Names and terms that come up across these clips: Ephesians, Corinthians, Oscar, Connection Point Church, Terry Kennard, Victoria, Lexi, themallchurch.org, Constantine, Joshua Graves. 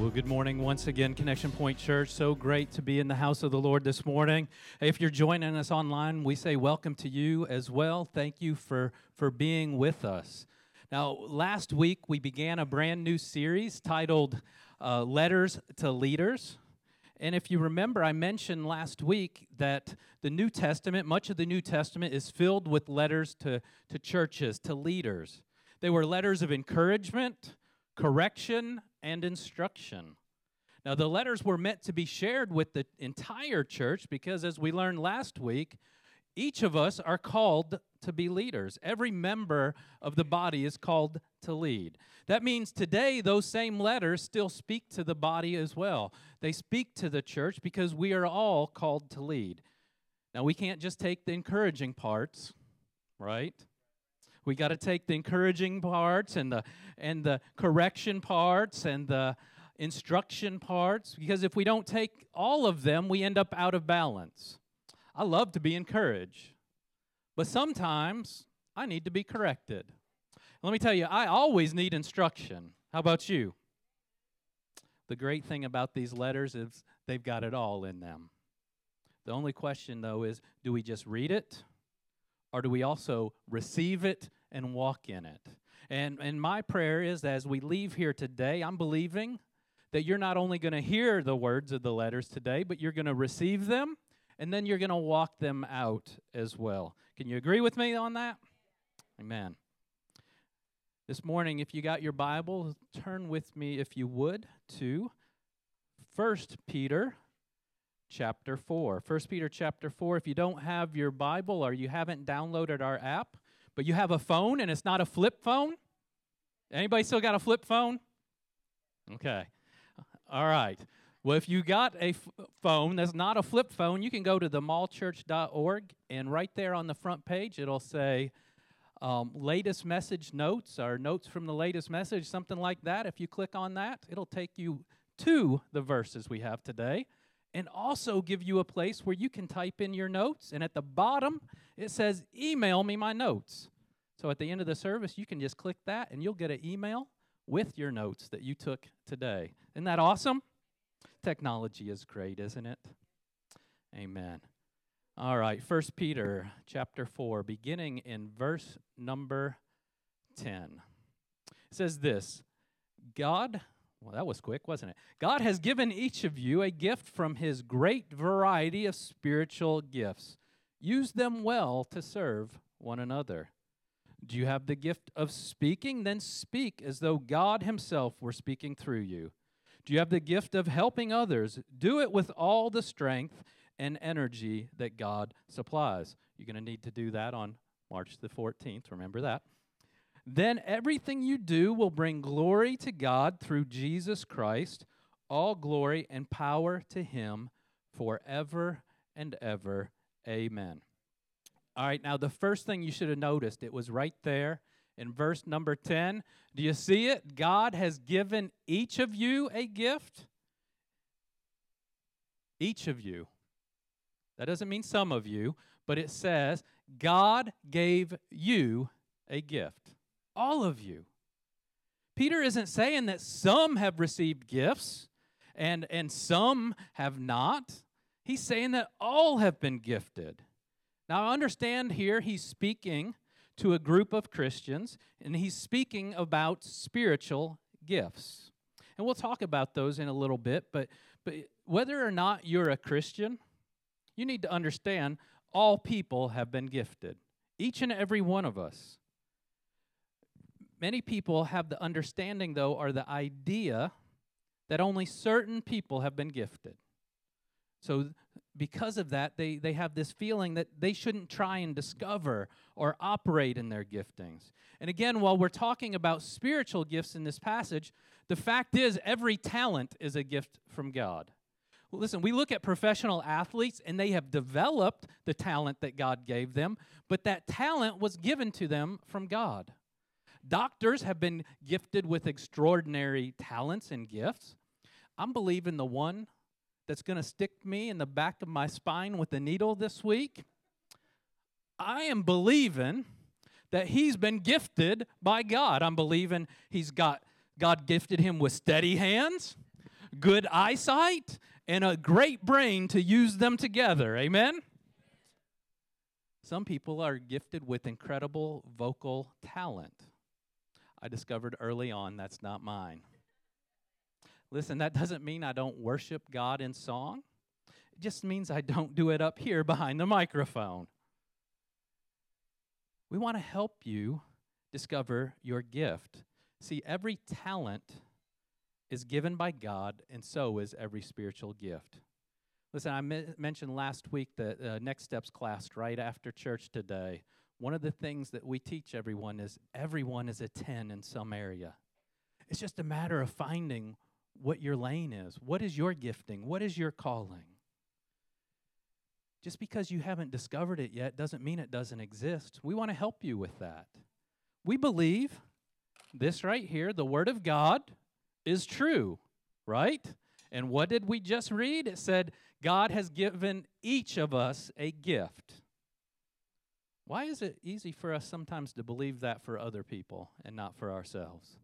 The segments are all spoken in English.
Well, good morning once again, Connection Point Church. So great to be in the house of the Lord this morning. If you're joining us online, we say welcome to you as well. Thank you for being with us. Now, last week we began a brand new series titled Letters to Leaders. And if you remember, I mentioned last week that the New Testament, much of the New Testament is filled with letters to churches, to leaders. They were letters of encouragement, correction, and instruction. Now, the letters were meant to be shared with the entire church because, as we learned last week, each of us are called to be leaders. Every member of the body is called to lead. That means today those same letters still speak to the body as well. They speak to the church because we are all called to lead. Now, we can't just take the encouraging parts, right? We got to take the encouraging parts and the correction parts and the instruction parts, because if we don't take all of them, we end up out of balance. I love to be encouraged, but sometimes I need to be corrected. Let me tell you, I always need instruction. How about you? The great thing about these letters is they've got it all in them. The only question, though, is do we just read it? Or do we also receive it and walk in it? And my prayer is that as we leave here today, I'm believing that you're not only going to hear the words of the letters today, but you're going to receive them, and then you're going to walk them out as well. Can you agree with me on that? Amen. This morning, if you got your Bible, turn with me, if you would, to 1 Peter Chapter 4. 1 Peter chapter 4. If you don't have your Bible or you haven't downloaded our app, but you have a phone and it's not a flip phone? Anybody still got a flip phone? Okay. All right. Well, if you got a phone that's not a flip phone, you can go to themallchurch.org, and right there on the front page it'll say latest message notes or notes from the latest message, something like that. If you click on that, it'll take you to the verses we have today, and also give you a place where you can type in your notes. And at the bottom, it says, email me my notes. So at the end of the service, you can just click that, and you'll get an email with your notes that you took today. Isn't that awesome? Technology is great, isn't it? Amen. All right, 1 Peter chapter 4, beginning in verse number 10. It says this, Well, that was quick, wasn't it? God has given each of you a gift from his great variety of spiritual gifts. Use them well to serve one another. Do you have the gift of speaking? Then speak as though God himself were speaking through you. Do you have the gift of helping others? Do it with all the strength and energy that God supplies. You're going to need to do that on March the 14th. Remember that. Then everything you do will bring glory to God through Jesus Christ. All glory and power to him forever and ever. Amen. All right, now the first thing you should have noticed, it was right there in verse number 10. Do you see it? God has given each of you a gift. Each of you. That doesn't mean some of you, but it says God gave you a gift. All of you. Peter isn't saying that some have received gifts and some have not. He's saying that all have been gifted. Now, I understand here he's speaking to a group of Christians, and he's speaking about spiritual gifts. And we'll talk about those in a little bit, but whether or not you're a Christian, you need to understand all people have been gifted, each and every one of us. Many people have the understanding, though, or the idea that only certain people have been gifted. So because of that, they have this feeling that they shouldn't try and discover or operate in their giftings. And again, while we're talking about spiritual gifts in this passage, the fact is every talent is a gift from God. Well, listen, we look at professional athletes, and they have developed the talent that God gave them, but that talent was given to them from God. Doctors have been gifted with extraordinary talents and gifts. I'm believing the one that's going to stick me in the back of my spine with a needle this week, I am believing that he's been gifted by God. I'm believing God gifted him with steady hands, good eyesight and a great brain to use them together. Amen? Some people are gifted with incredible vocal talent. I discovered early on that's not mine. Listen, that doesn't mean I don't worship God in song. It just means I don't do it up here behind the microphone. We want to help you discover your gift. See, every talent is given by God, and so is every spiritual gift. Listen, I mentioned last week the Next Steps class right after church today. One of the things that we teach everyone is a 10 in some area. It's just a matter of finding what your lane is. What is your gifting? What is your calling? Just because you haven't discovered it yet doesn't mean it doesn't exist. We want to help you with that. We believe this right here, the Word of God, is true, right? And what did we just read? It said, God has given each of us a gift. Why is it easy for us sometimes to believe that for other people and not for ourselves?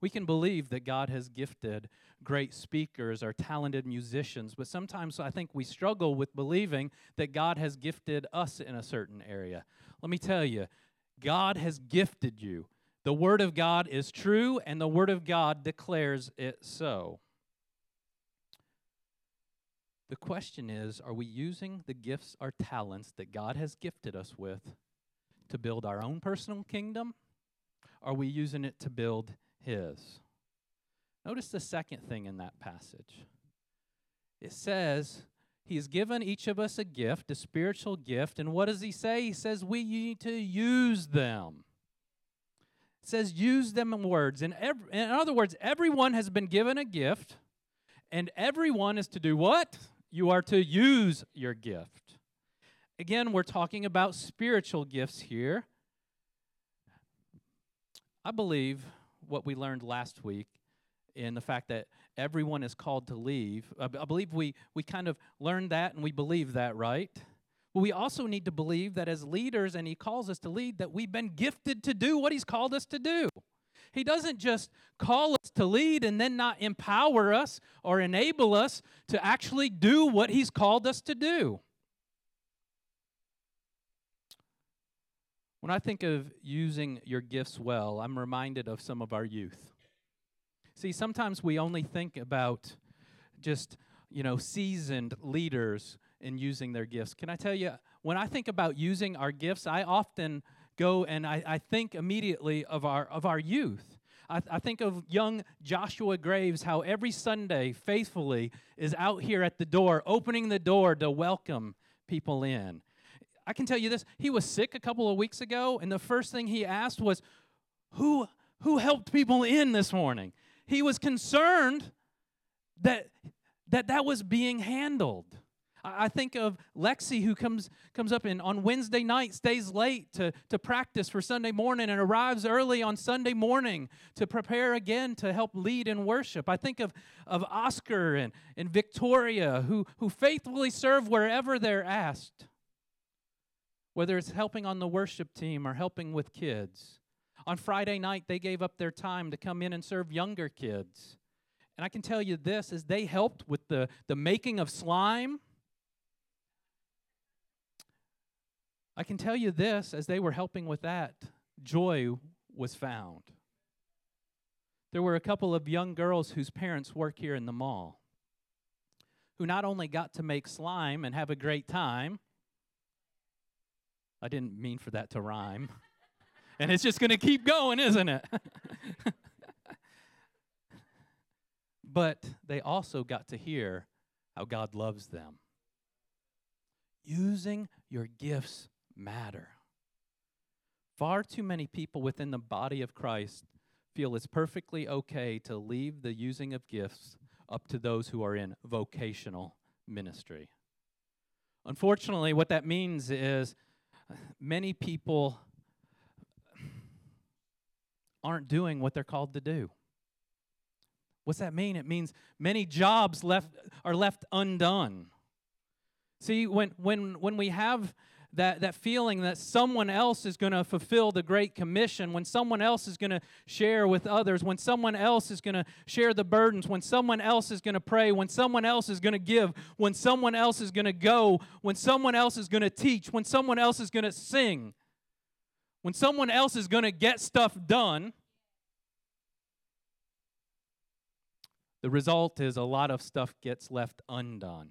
We can believe that God has gifted great speakers or talented musicians, but sometimes I think we struggle with believing that God has gifted us in a certain area. Let me tell you, God has gifted you. The Word of God is true, and the Word of God declares it so. The question is, are we using the gifts or talents that God has gifted us with to build our own personal kingdom? Are we using it to build His? Notice the second thing in that passage. It says He's given each of us a gift, a spiritual gift, and what does He say? He says we need to use them. It says use them in words. In other words, everyone has been given a gift, and everyone is to do what? You are to use your gift. Again, we're talking about spiritual gifts here. I believe what we learned last week in the fact that everyone is called to leave. I believe we kind of learned that and we believe that, right? But we also need to believe that as leaders, and He calls us to lead, that we've been gifted to do what He's called us to do. He doesn't just call us to lead and then not empower us or enable us to actually do what He's called us to do. When I think of using your gifts well, I'm reminded of some of our youth. See, sometimes we only think about just, seasoned leaders in using their gifts. Can I tell you, when I think about using our gifts, I often go and I think immediately of our youth. I think of young Joshua Graves, how every Sunday faithfully is out here at the door, opening the door to welcome people in. I can tell you this, he was sick a couple of weeks ago, and the first thing he asked was, who helped people in this morning? He was concerned that was being handled. I think of Lexi, who comes up in on Wednesday night, stays late to practice for Sunday morning, and arrives early on Sunday morning to prepare again to help lead in worship. I think of Oscar and Victoria, who faithfully serve wherever they're asked. Whether it's helping on the worship team or helping with kids. On Friday night, they gave up their time to come in and serve younger kids. And I can tell you this, is they helped with the making of slime. I can tell you this, as they were helping with that, joy was found. There were a couple of young girls whose parents work here in the mall, who not only got to make slime and have a great time, I didn't mean for that to rhyme. And it's just going to keep going, isn't it? But they also got to hear how God loves them. Using your gifts matter. Far too many people within the body of Christ feel it's perfectly okay to leave the using of gifts up to those who are in vocational ministry. Unfortunately, what that means is many people aren't doing what they're called to do. What's that mean? It means many jobs are left undone. See, when we have that feeling that someone else is going to fulfill the Great Commission, when someone else is going to share with others, when someone else is going to share the burdens, when someone else is going to pray, when someone else is going to give, when someone else is going to go, when someone else is going to teach, when someone else is going to sing, when someone else is going to get stuff done. The result is a lot of stuff gets left undone.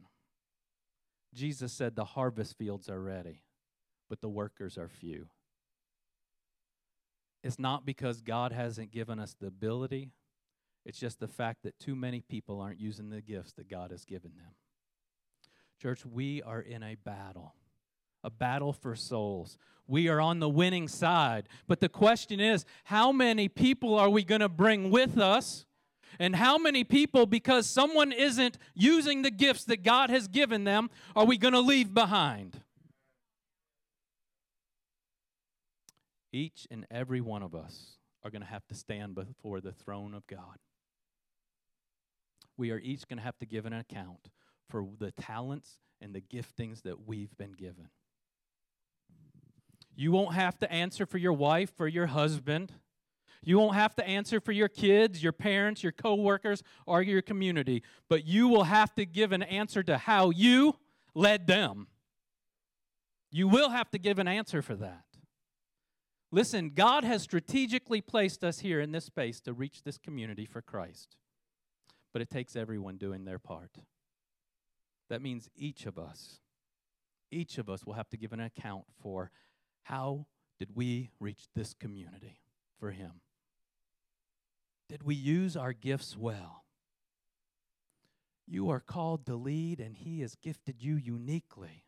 Jesus said the harvest fields are ready, but the workers are few. It's not because God hasn't given us the ability. It's just the fact that too many people aren't using the gifts that God has given them. Church, we are in a battle for souls. We are on the winning side. But the question is, how many people are we going to bring with us? And how many people, because someone isn't using the gifts that God has given them, are we going to leave behind? Each and every one of us are going to have to stand before the throne of God. We are each going to have to give an account for the talents and the giftings that we've been given. You won't have to answer for your wife or your husband. You won't have to answer for your kids, your parents, your coworkers, or your community, but you will have to give an answer to how you led them. You will have to give an answer for that. Listen, God has strategically placed us here in this space to reach this community for Christ, but it takes everyone doing their part. That means each of us will have to give an account for how did we reach this community for Him. Did we use our gifts well? You are called to lead, and He has gifted you uniquely.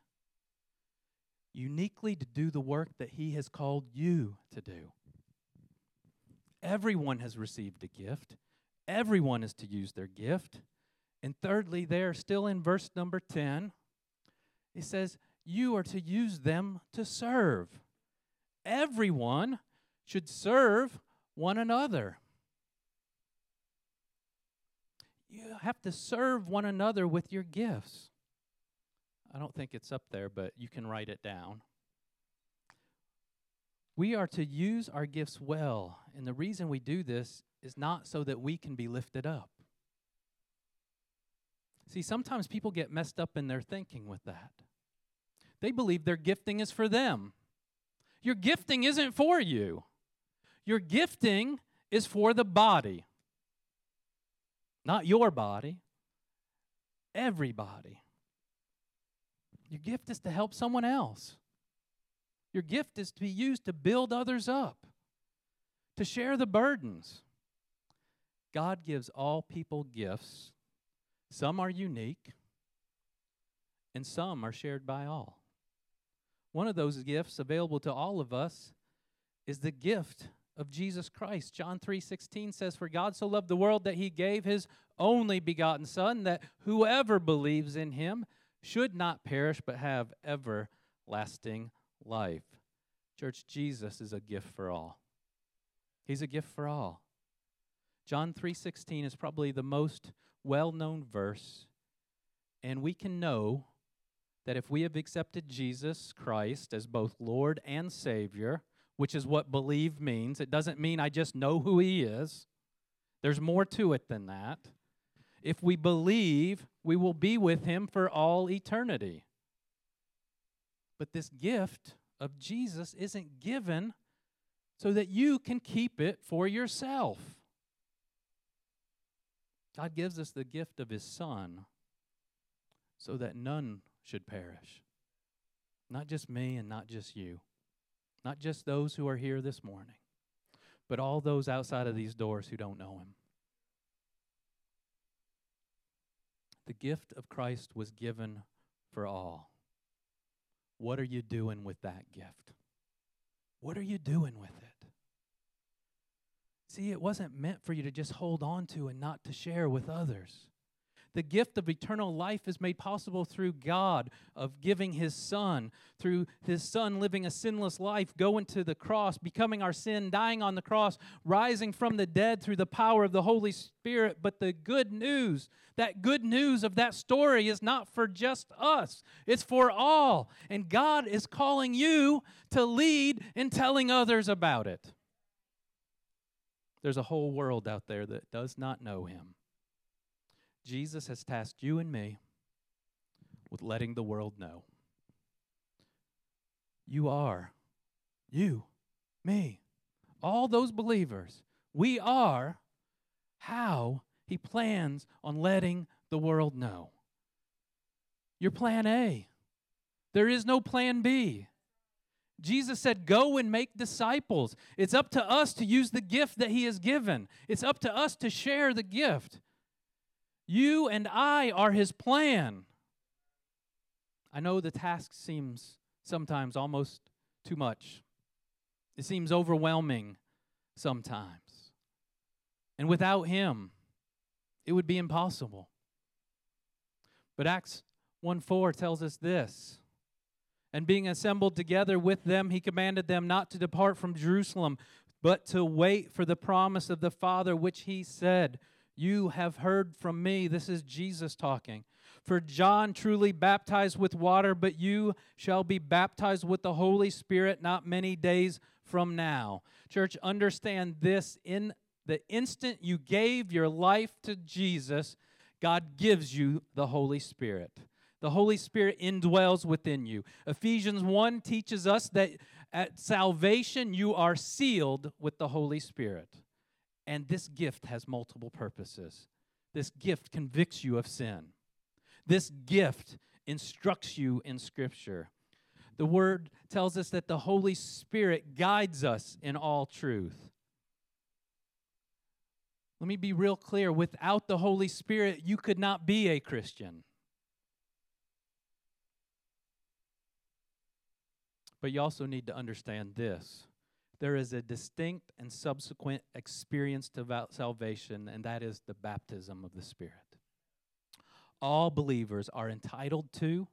Uniquely to do the work that He has called you to do. Everyone has received a gift. Everyone is to use their gift. And thirdly, there, still in verse number 10, it says, you are to use them to serve. Everyone should serve one another. You have to serve one another with your gifts. I don't think it's up there, but you can write it down. We are to use our gifts well, and the reason we do this is not so that we can be lifted up. See, sometimes people get messed up in their thinking with that. They believe their gifting is for them. Your gifting isn't for you. Your gifting is for the body. Not your body. Everybody. Your gift is to help someone else. Your gift is to be used to build others up, to share the burdens. God gives all people gifts. Some are unique, and some are shared by all. One of those gifts available to all of us is the gift of Jesus Christ. John 3:16 says, for God so loved the world that He gave His only begotten Son, that whoever believes in Him should not perish but have everlasting life. Church, Jesus is a gift for all. He's a gift for all. John 3:16 is probably the most well-known verse, and we can know that if we have accepted Jesus Christ as both Lord and Savior, which is what believe means, it doesn't mean I just know who He is. There's more to it than that. If we believe, we will be with Him for all eternity. But this gift of Jesus isn't given so that you can keep it for yourself. God gives us the gift of His Son so that none should perish. Not just me and not just you. Not just those who are here this morning, but all those outside of these doors who don't know Him. The gift of Christ was given for all. What are you doing with that gift? What are you doing with it? See, it wasn't meant for you to just hold on to and not to share with others. The gift of eternal life is made possible through God, of giving His Son, through His Son living a sinless life, going to the cross, becoming our sin, dying on the cross, rising from the dead through the power of the Holy Spirit. But the good news, that good news of that story is not for just us. It's for all. And God is calling you to lead in telling others about it. There's a whole world out there that does not know Him. Jesus has tasked you and me with letting the world know. You are, you, me, all those believers, we are how He plans on letting the world know. Your plan A. There is no plan B. Jesus said, go and make disciples. It's up to us to use the gift that He has given. It's up to us to share the gift. You and I are His plan. I know the task seems sometimes almost too much. It seems overwhelming sometimes. And without Him, it would be impossible. But Acts 1:4 tells us this. And being assembled together with them, He commanded them not to depart from Jerusalem, but to wait for the promise of the Father, which He said, you have heard from me. This is Jesus talking. For John truly baptized with water, but you shall be baptized with the Holy Spirit not many days from now. Church, understand this. In the instant you gave your life to Jesus, God gives you the Holy Spirit. The Holy Spirit indwells within you. Ephesians 1 teaches us that at salvation you are sealed with the Holy Spirit. And this gift has multiple purposes. This gift convicts you of sin. This gift instructs you in Scripture. The Word tells us that the Holy Spirit guides us in all truth. Let me be real clear. Without the Holy Spirit, you could not be a Christian. But you also need to understand this. There is a distinct and subsequent experience to salvation, and that is the baptism of the Spirit. All believers are entitled to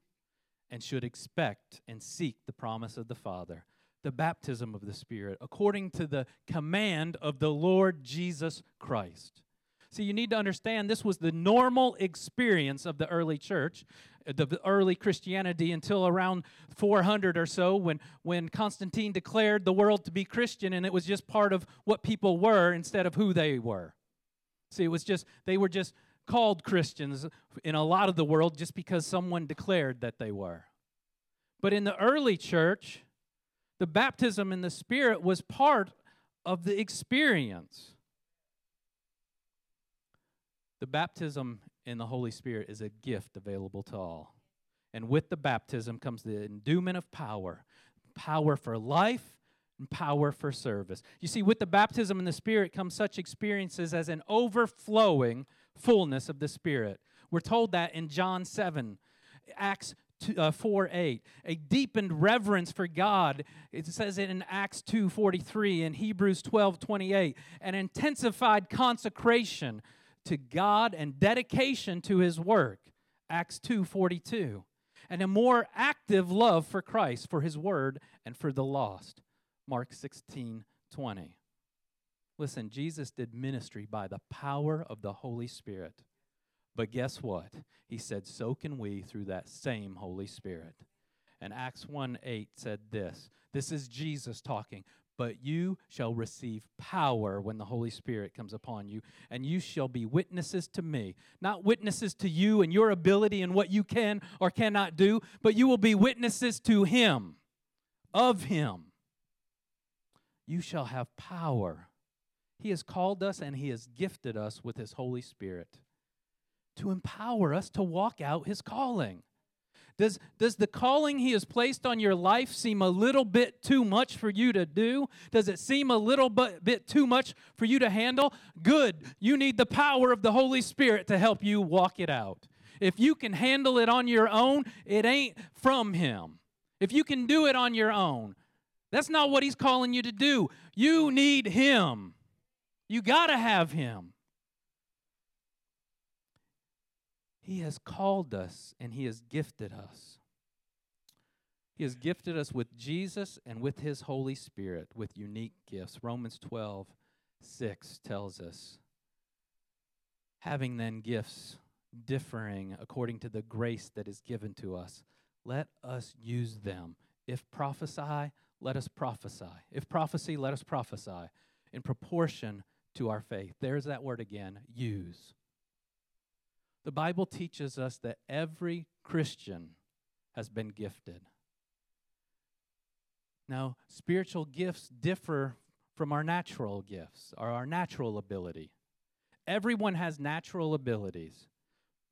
and should expect and seek the promise of the Father, the baptism of the Spirit, according to the command of the Lord Jesus Christ. See, you need to understand this was the normal experience of the early church, the early Christianity, until around 400 or so when Constantine declared the world to be Christian, and it was just part of what people were instead of who they were. See, it was just, they were just called Christians in a lot of the world just because someone declared that they were. But in the early church, the baptism in the Spirit was part of the experience. The baptism in the Holy Spirit is a gift available to all. And with the baptism comes the endowment of power, power for life and power for service. You see, with the baptism in the Spirit comes such experiences as an overflowing fullness of the Spirit. We're told that in John 7, Acts 4:8, a deepened reverence for God. It says it in Acts 2:43, in Hebrews 12:28, an intensified consecration to God and dedication to His work, Acts 2:42, and a more active love for Christ, for His word, and for the lost, Mark 16:20. Listen, Jesus did ministry by the power of the Holy Spirit, but guess what? He said, so can we through that same Holy Spirit. And Acts 1:8 said this, this is Jesus talking, but you shall receive power when the Holy Spirit comes upon you, and you shall be witnesses to me. Not witnesses to you and your ability and what you can or cannot do, but you will be witnesses to Him, of Him. You shall have power. He has called us and He has gifted us with His Holy Spirit to empower us to walk out His calling. Does the calling He has placed on your life seem a little bit too much for you to do? Does it seem a little bit too much for you to handle? Good. You need the power of the Holy Spirit to help you walk it out. If you can handle it on your own, it ain't from Him. If you can do it on your own, that's not what He's calling you to do. You need Him. You got to have Him. He has called us and He has gifted us. He has gifted us with Jesus and with His Holy Spirit with unique gifts. Romans 12:6 tells us, having then gifts differing according to the grace that is given to us, let us use them. If prophesy, let us prophesy. If prophecy, let us prophesy in proportion to our faith. There's that word again, use. The Bible teaches us that every Christian has been gifted. Now, spiritual gifts differ from our natural gifts, or our natural ability. Everyone has natural abilities,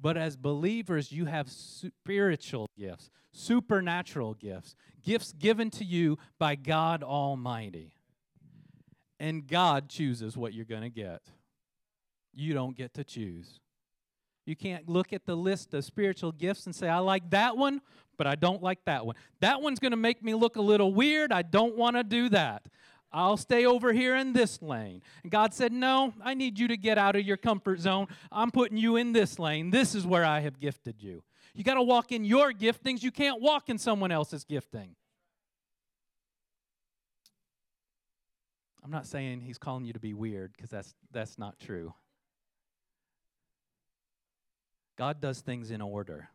but as believers, you have spiritual gifts, supernatural gifts, gifts given to you by God Almighty. And God chooses what you're going to get. You don't get to choose. You can't look at the list of spiritual gifts and say, I like that one, but I don't like that one. That one's going to make me look a little weird. I don't want to do that. I'll stay over here in this lane. And God said, no, I need you to get out of your comfort zone. I'm putting you in this lane. This is where I have gifted you. You got to walk in your giftings. You can't walk in someone else's gifting. I'm not saying He's calling you to be weird, because that's not true. God does things in order.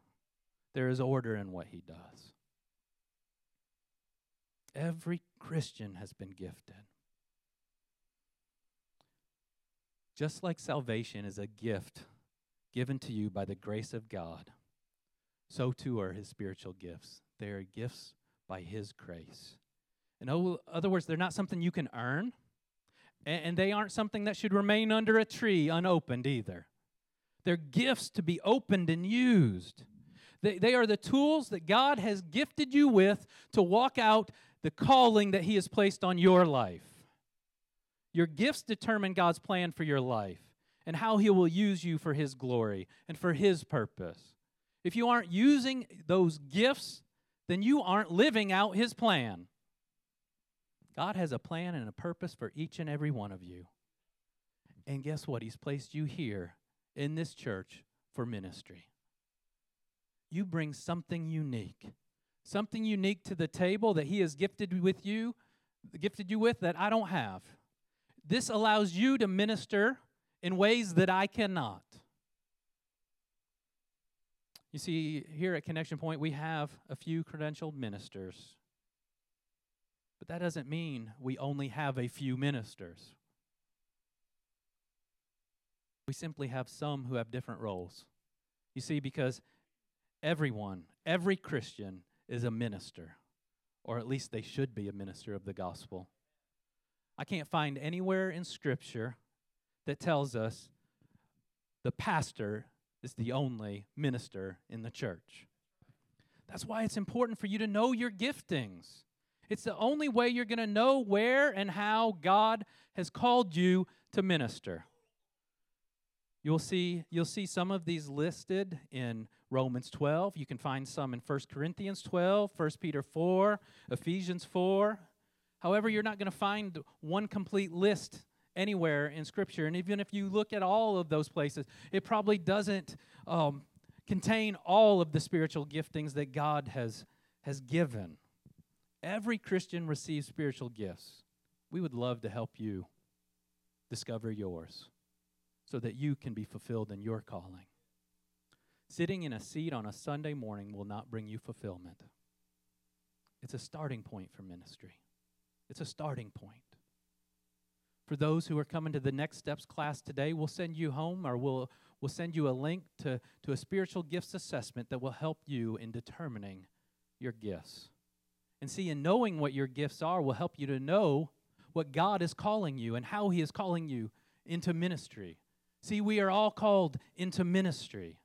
There is order in what He does. Every Christian has been gifted. Just like salvation is a gift given to you by the grace of God, so too are His spiritual gifts. They are gifts by His grace. In other words, they're not something you can earn, and they aren't something that should remain under a tree unopened either. They're gifts to be opened and used. They are the tools that God has gifted you with to walk out the calling that He has placed on your life. Your gifts determine God's plan for your life and how He will use you for His glory and for His purpose. If you aren't using those gifts, then you aren't living out His plan. God has a plan and a purpose for each and every one of you. And guess what? He's placed you here in this church for ministry. You bring something unique to the table that He has gifted you with that I don't have. This allows you to minister in ways that I cannot. You see, here at Connection Point, we have a few credentialed ministers. But that doesn't mean we only have a few ministers. We simply have some who have different roles. You see, because everyone, every Christian is a minister, or at least they should be a minister of the gospel. I can't find anywhere in Scripture that tells us the pastor is the only minister in the church. That's why it's important for you to know your giftings. It's the only way you're going to know where and how God has called you to minister. You'll see some of these listed in Romans 12. You can find some in 1 Corinthians 12, 1 Peter 4, Ephesians 4. However, you're not going to find one complete list anywhere in Scripture. And even if you look at all of those places, it probably doesn't contain all of the spiritual giftings that God has given. Every Christian receives spiritual gifts. We would love to help you discover yours so that you can be fulfilled in your calling. Sitting in a seat on a Sunday morning will not bring you fulfillment. It's a starting point for ministry. It's a starting point. For those who are coming to the Next Steps class today, we'll send you home, or we'll send you a link to a spiritual gifts assessment that will help you in determining your gifts. And see, in knowing what your gifts are will help you to know what God is calling you and how He is calling you into ministry. See, we are all called into ministry.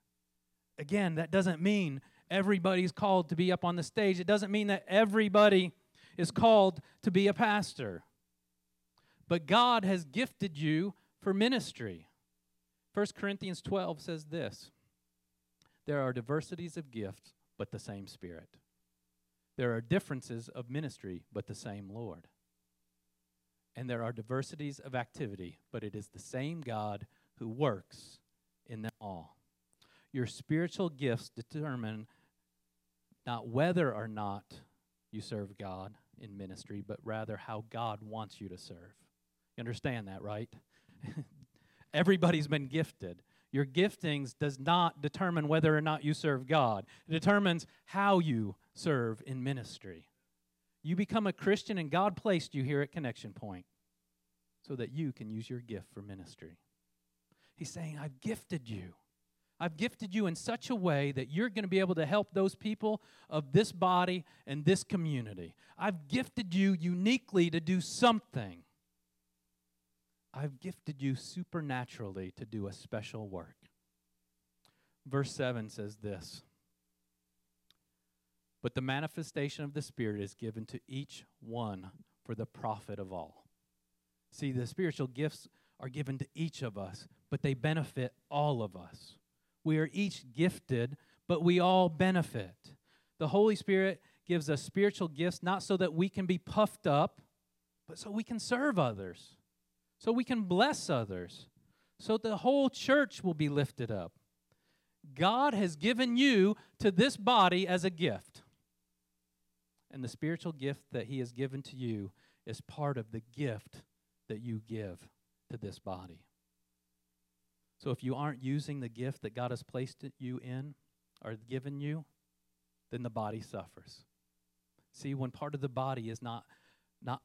Again, that doesn't mean everybody's called to be up on the stage. It doesn't mean that everybody is called to be a pastor. But God has gifted you for ministry. 1 Corinthians 12 says this, there are diversities of gifts, but the same Spirit. There are differences of ministry, but the same Lord. And there are diversities of activity, but it is the same God who works in them all. Your spiritual gifts determine not whether or not you serve God in ministry, but rather how God wants you to serve. You understand that, right? Everybody's been gifted. Your giftings does not determine whether or not you serve God. It determines how you serve in ministry. You become a Christian, and God placed you here at Connection Point so that you can use your gift for ministry. He's saying, I've gifted you. I've gifted you in such a way that you're going to be able to help those people of this body and this community. I've gifted you uniquely to do something. I've gifted you supernaturally to do a special work. Verse 7 says this, but the manifestation of the Spirit is given to each one for the profit of all. See, the spiritual gifts are given to each of us, but they benefit all of us. We are each gifted, but we all benefit. The Holy Spirit gives us spiritual gifts not so that we can be puffed up, but so we can serve others, so we can bless others, so the whole church will be lifted up. God has given you to this body as a gift. And the spiritual gift that He has given to you is part of the gift that you give to this body. So if you aren't using the gift that God has placed you in or given you, then the body suffers. See, when part of the body is not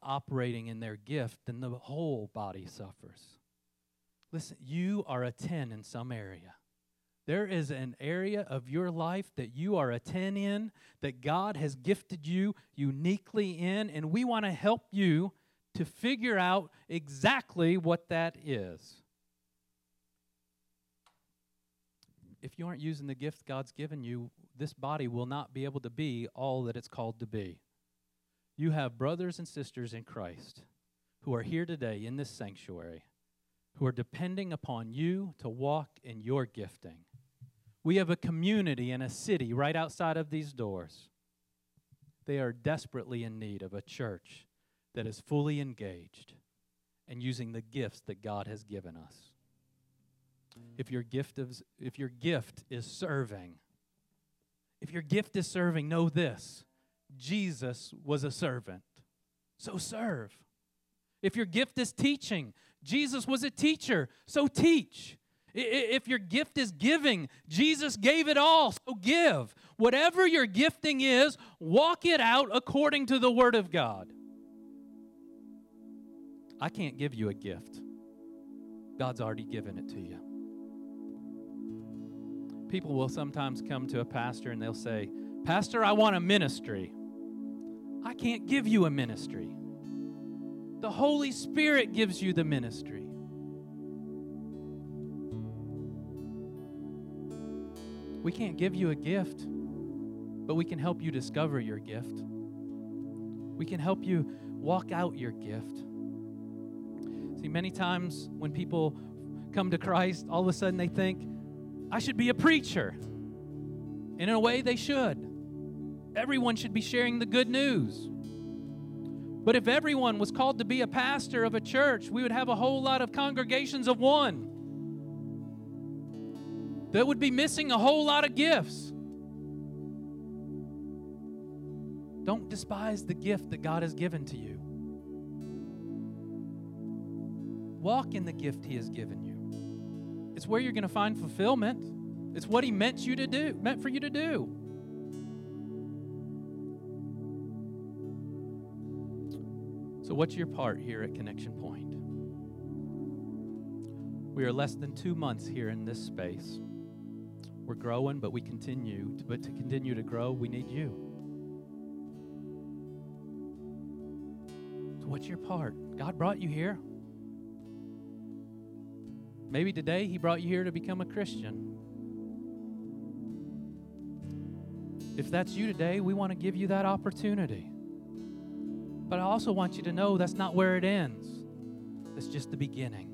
operating in their gift, then the whole body suffers. Listen, you are a 10 in some area. There is an area of your life that you are a 10 in, that God has gifted you uniquely in, and we want to help you to figure out exactly what that is. If you aren't using the gift God's given you, this body will not be able to be all that it's called to be. You have brothers and sisters in Christ who are here today in this sanctuary, who are depending upon you to walk in your gifting. We have a community and a city right outside of these doors. They are desperately in need of a church that is fully engaged and using the gifts that God has given us. If your gift is serving, know this: Jesus was a servant, so serve. If your gift is teaching, Jesus was a teacher, so teach. If your gift is giving, Jesus gave it all, so give. Whatever your gifting is, walk it out according to the Word of God. I can't give you a gift. God's already given it to you. People will sometimes come to a pastor and they'll say, Pastor, I want a ministry. I can't give you a ministry. The Holy Spirit gives you the ministry. We can't give you a gift, but we can help you discover your gift. We can help you walk out your gift. See, many times when people come to Christ, all of a sudden they think, I should be a preacher. And in a way, they should. Everyone should be sharing the good news. But if everyone was called to be a pastor of a church, we would have a whole lot of congregations of one. That would be missing a whole lot of gifts. Don't despise the gift that God has given to you. Walk in the gift He has given you. It's where you're going to find fulfillment. It's what He meant for you to do. So what's your part here at Connection Point? We are less than 2 months here in this space. We're growing, but to continue to grow, we need you. So what's your part? God brought you here. Maybe today He brought you here to become a Christian. If that's you today, we want to give you that opportunity. But I also want you to know that's not where it ends. That's just the beginning.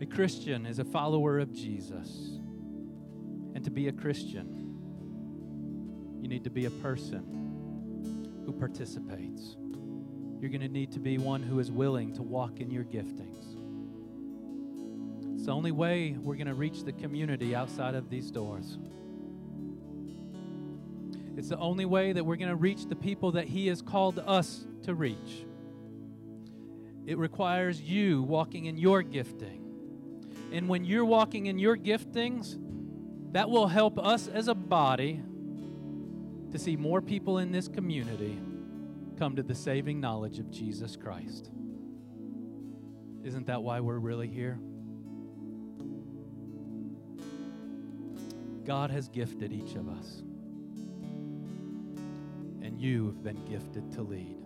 A Christian is a follower of Jesus. And to be a Christian, you need to be a person who participates. You're going to need to be one who is willing to walk in your giftings. the only way we're going to reach the community outside of these doors. It's the only way that we're going to reach the people that He has called us to reach. It requires you walking in your gifting. And when you're walking in your giftings, that will help us as a body to see more people in this community come to the saving knowledge of Jesus Christ. Isn't that why we're really here? God has gifted each of us. And you have been gifted to lead.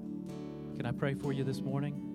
Can I pray for you this morning?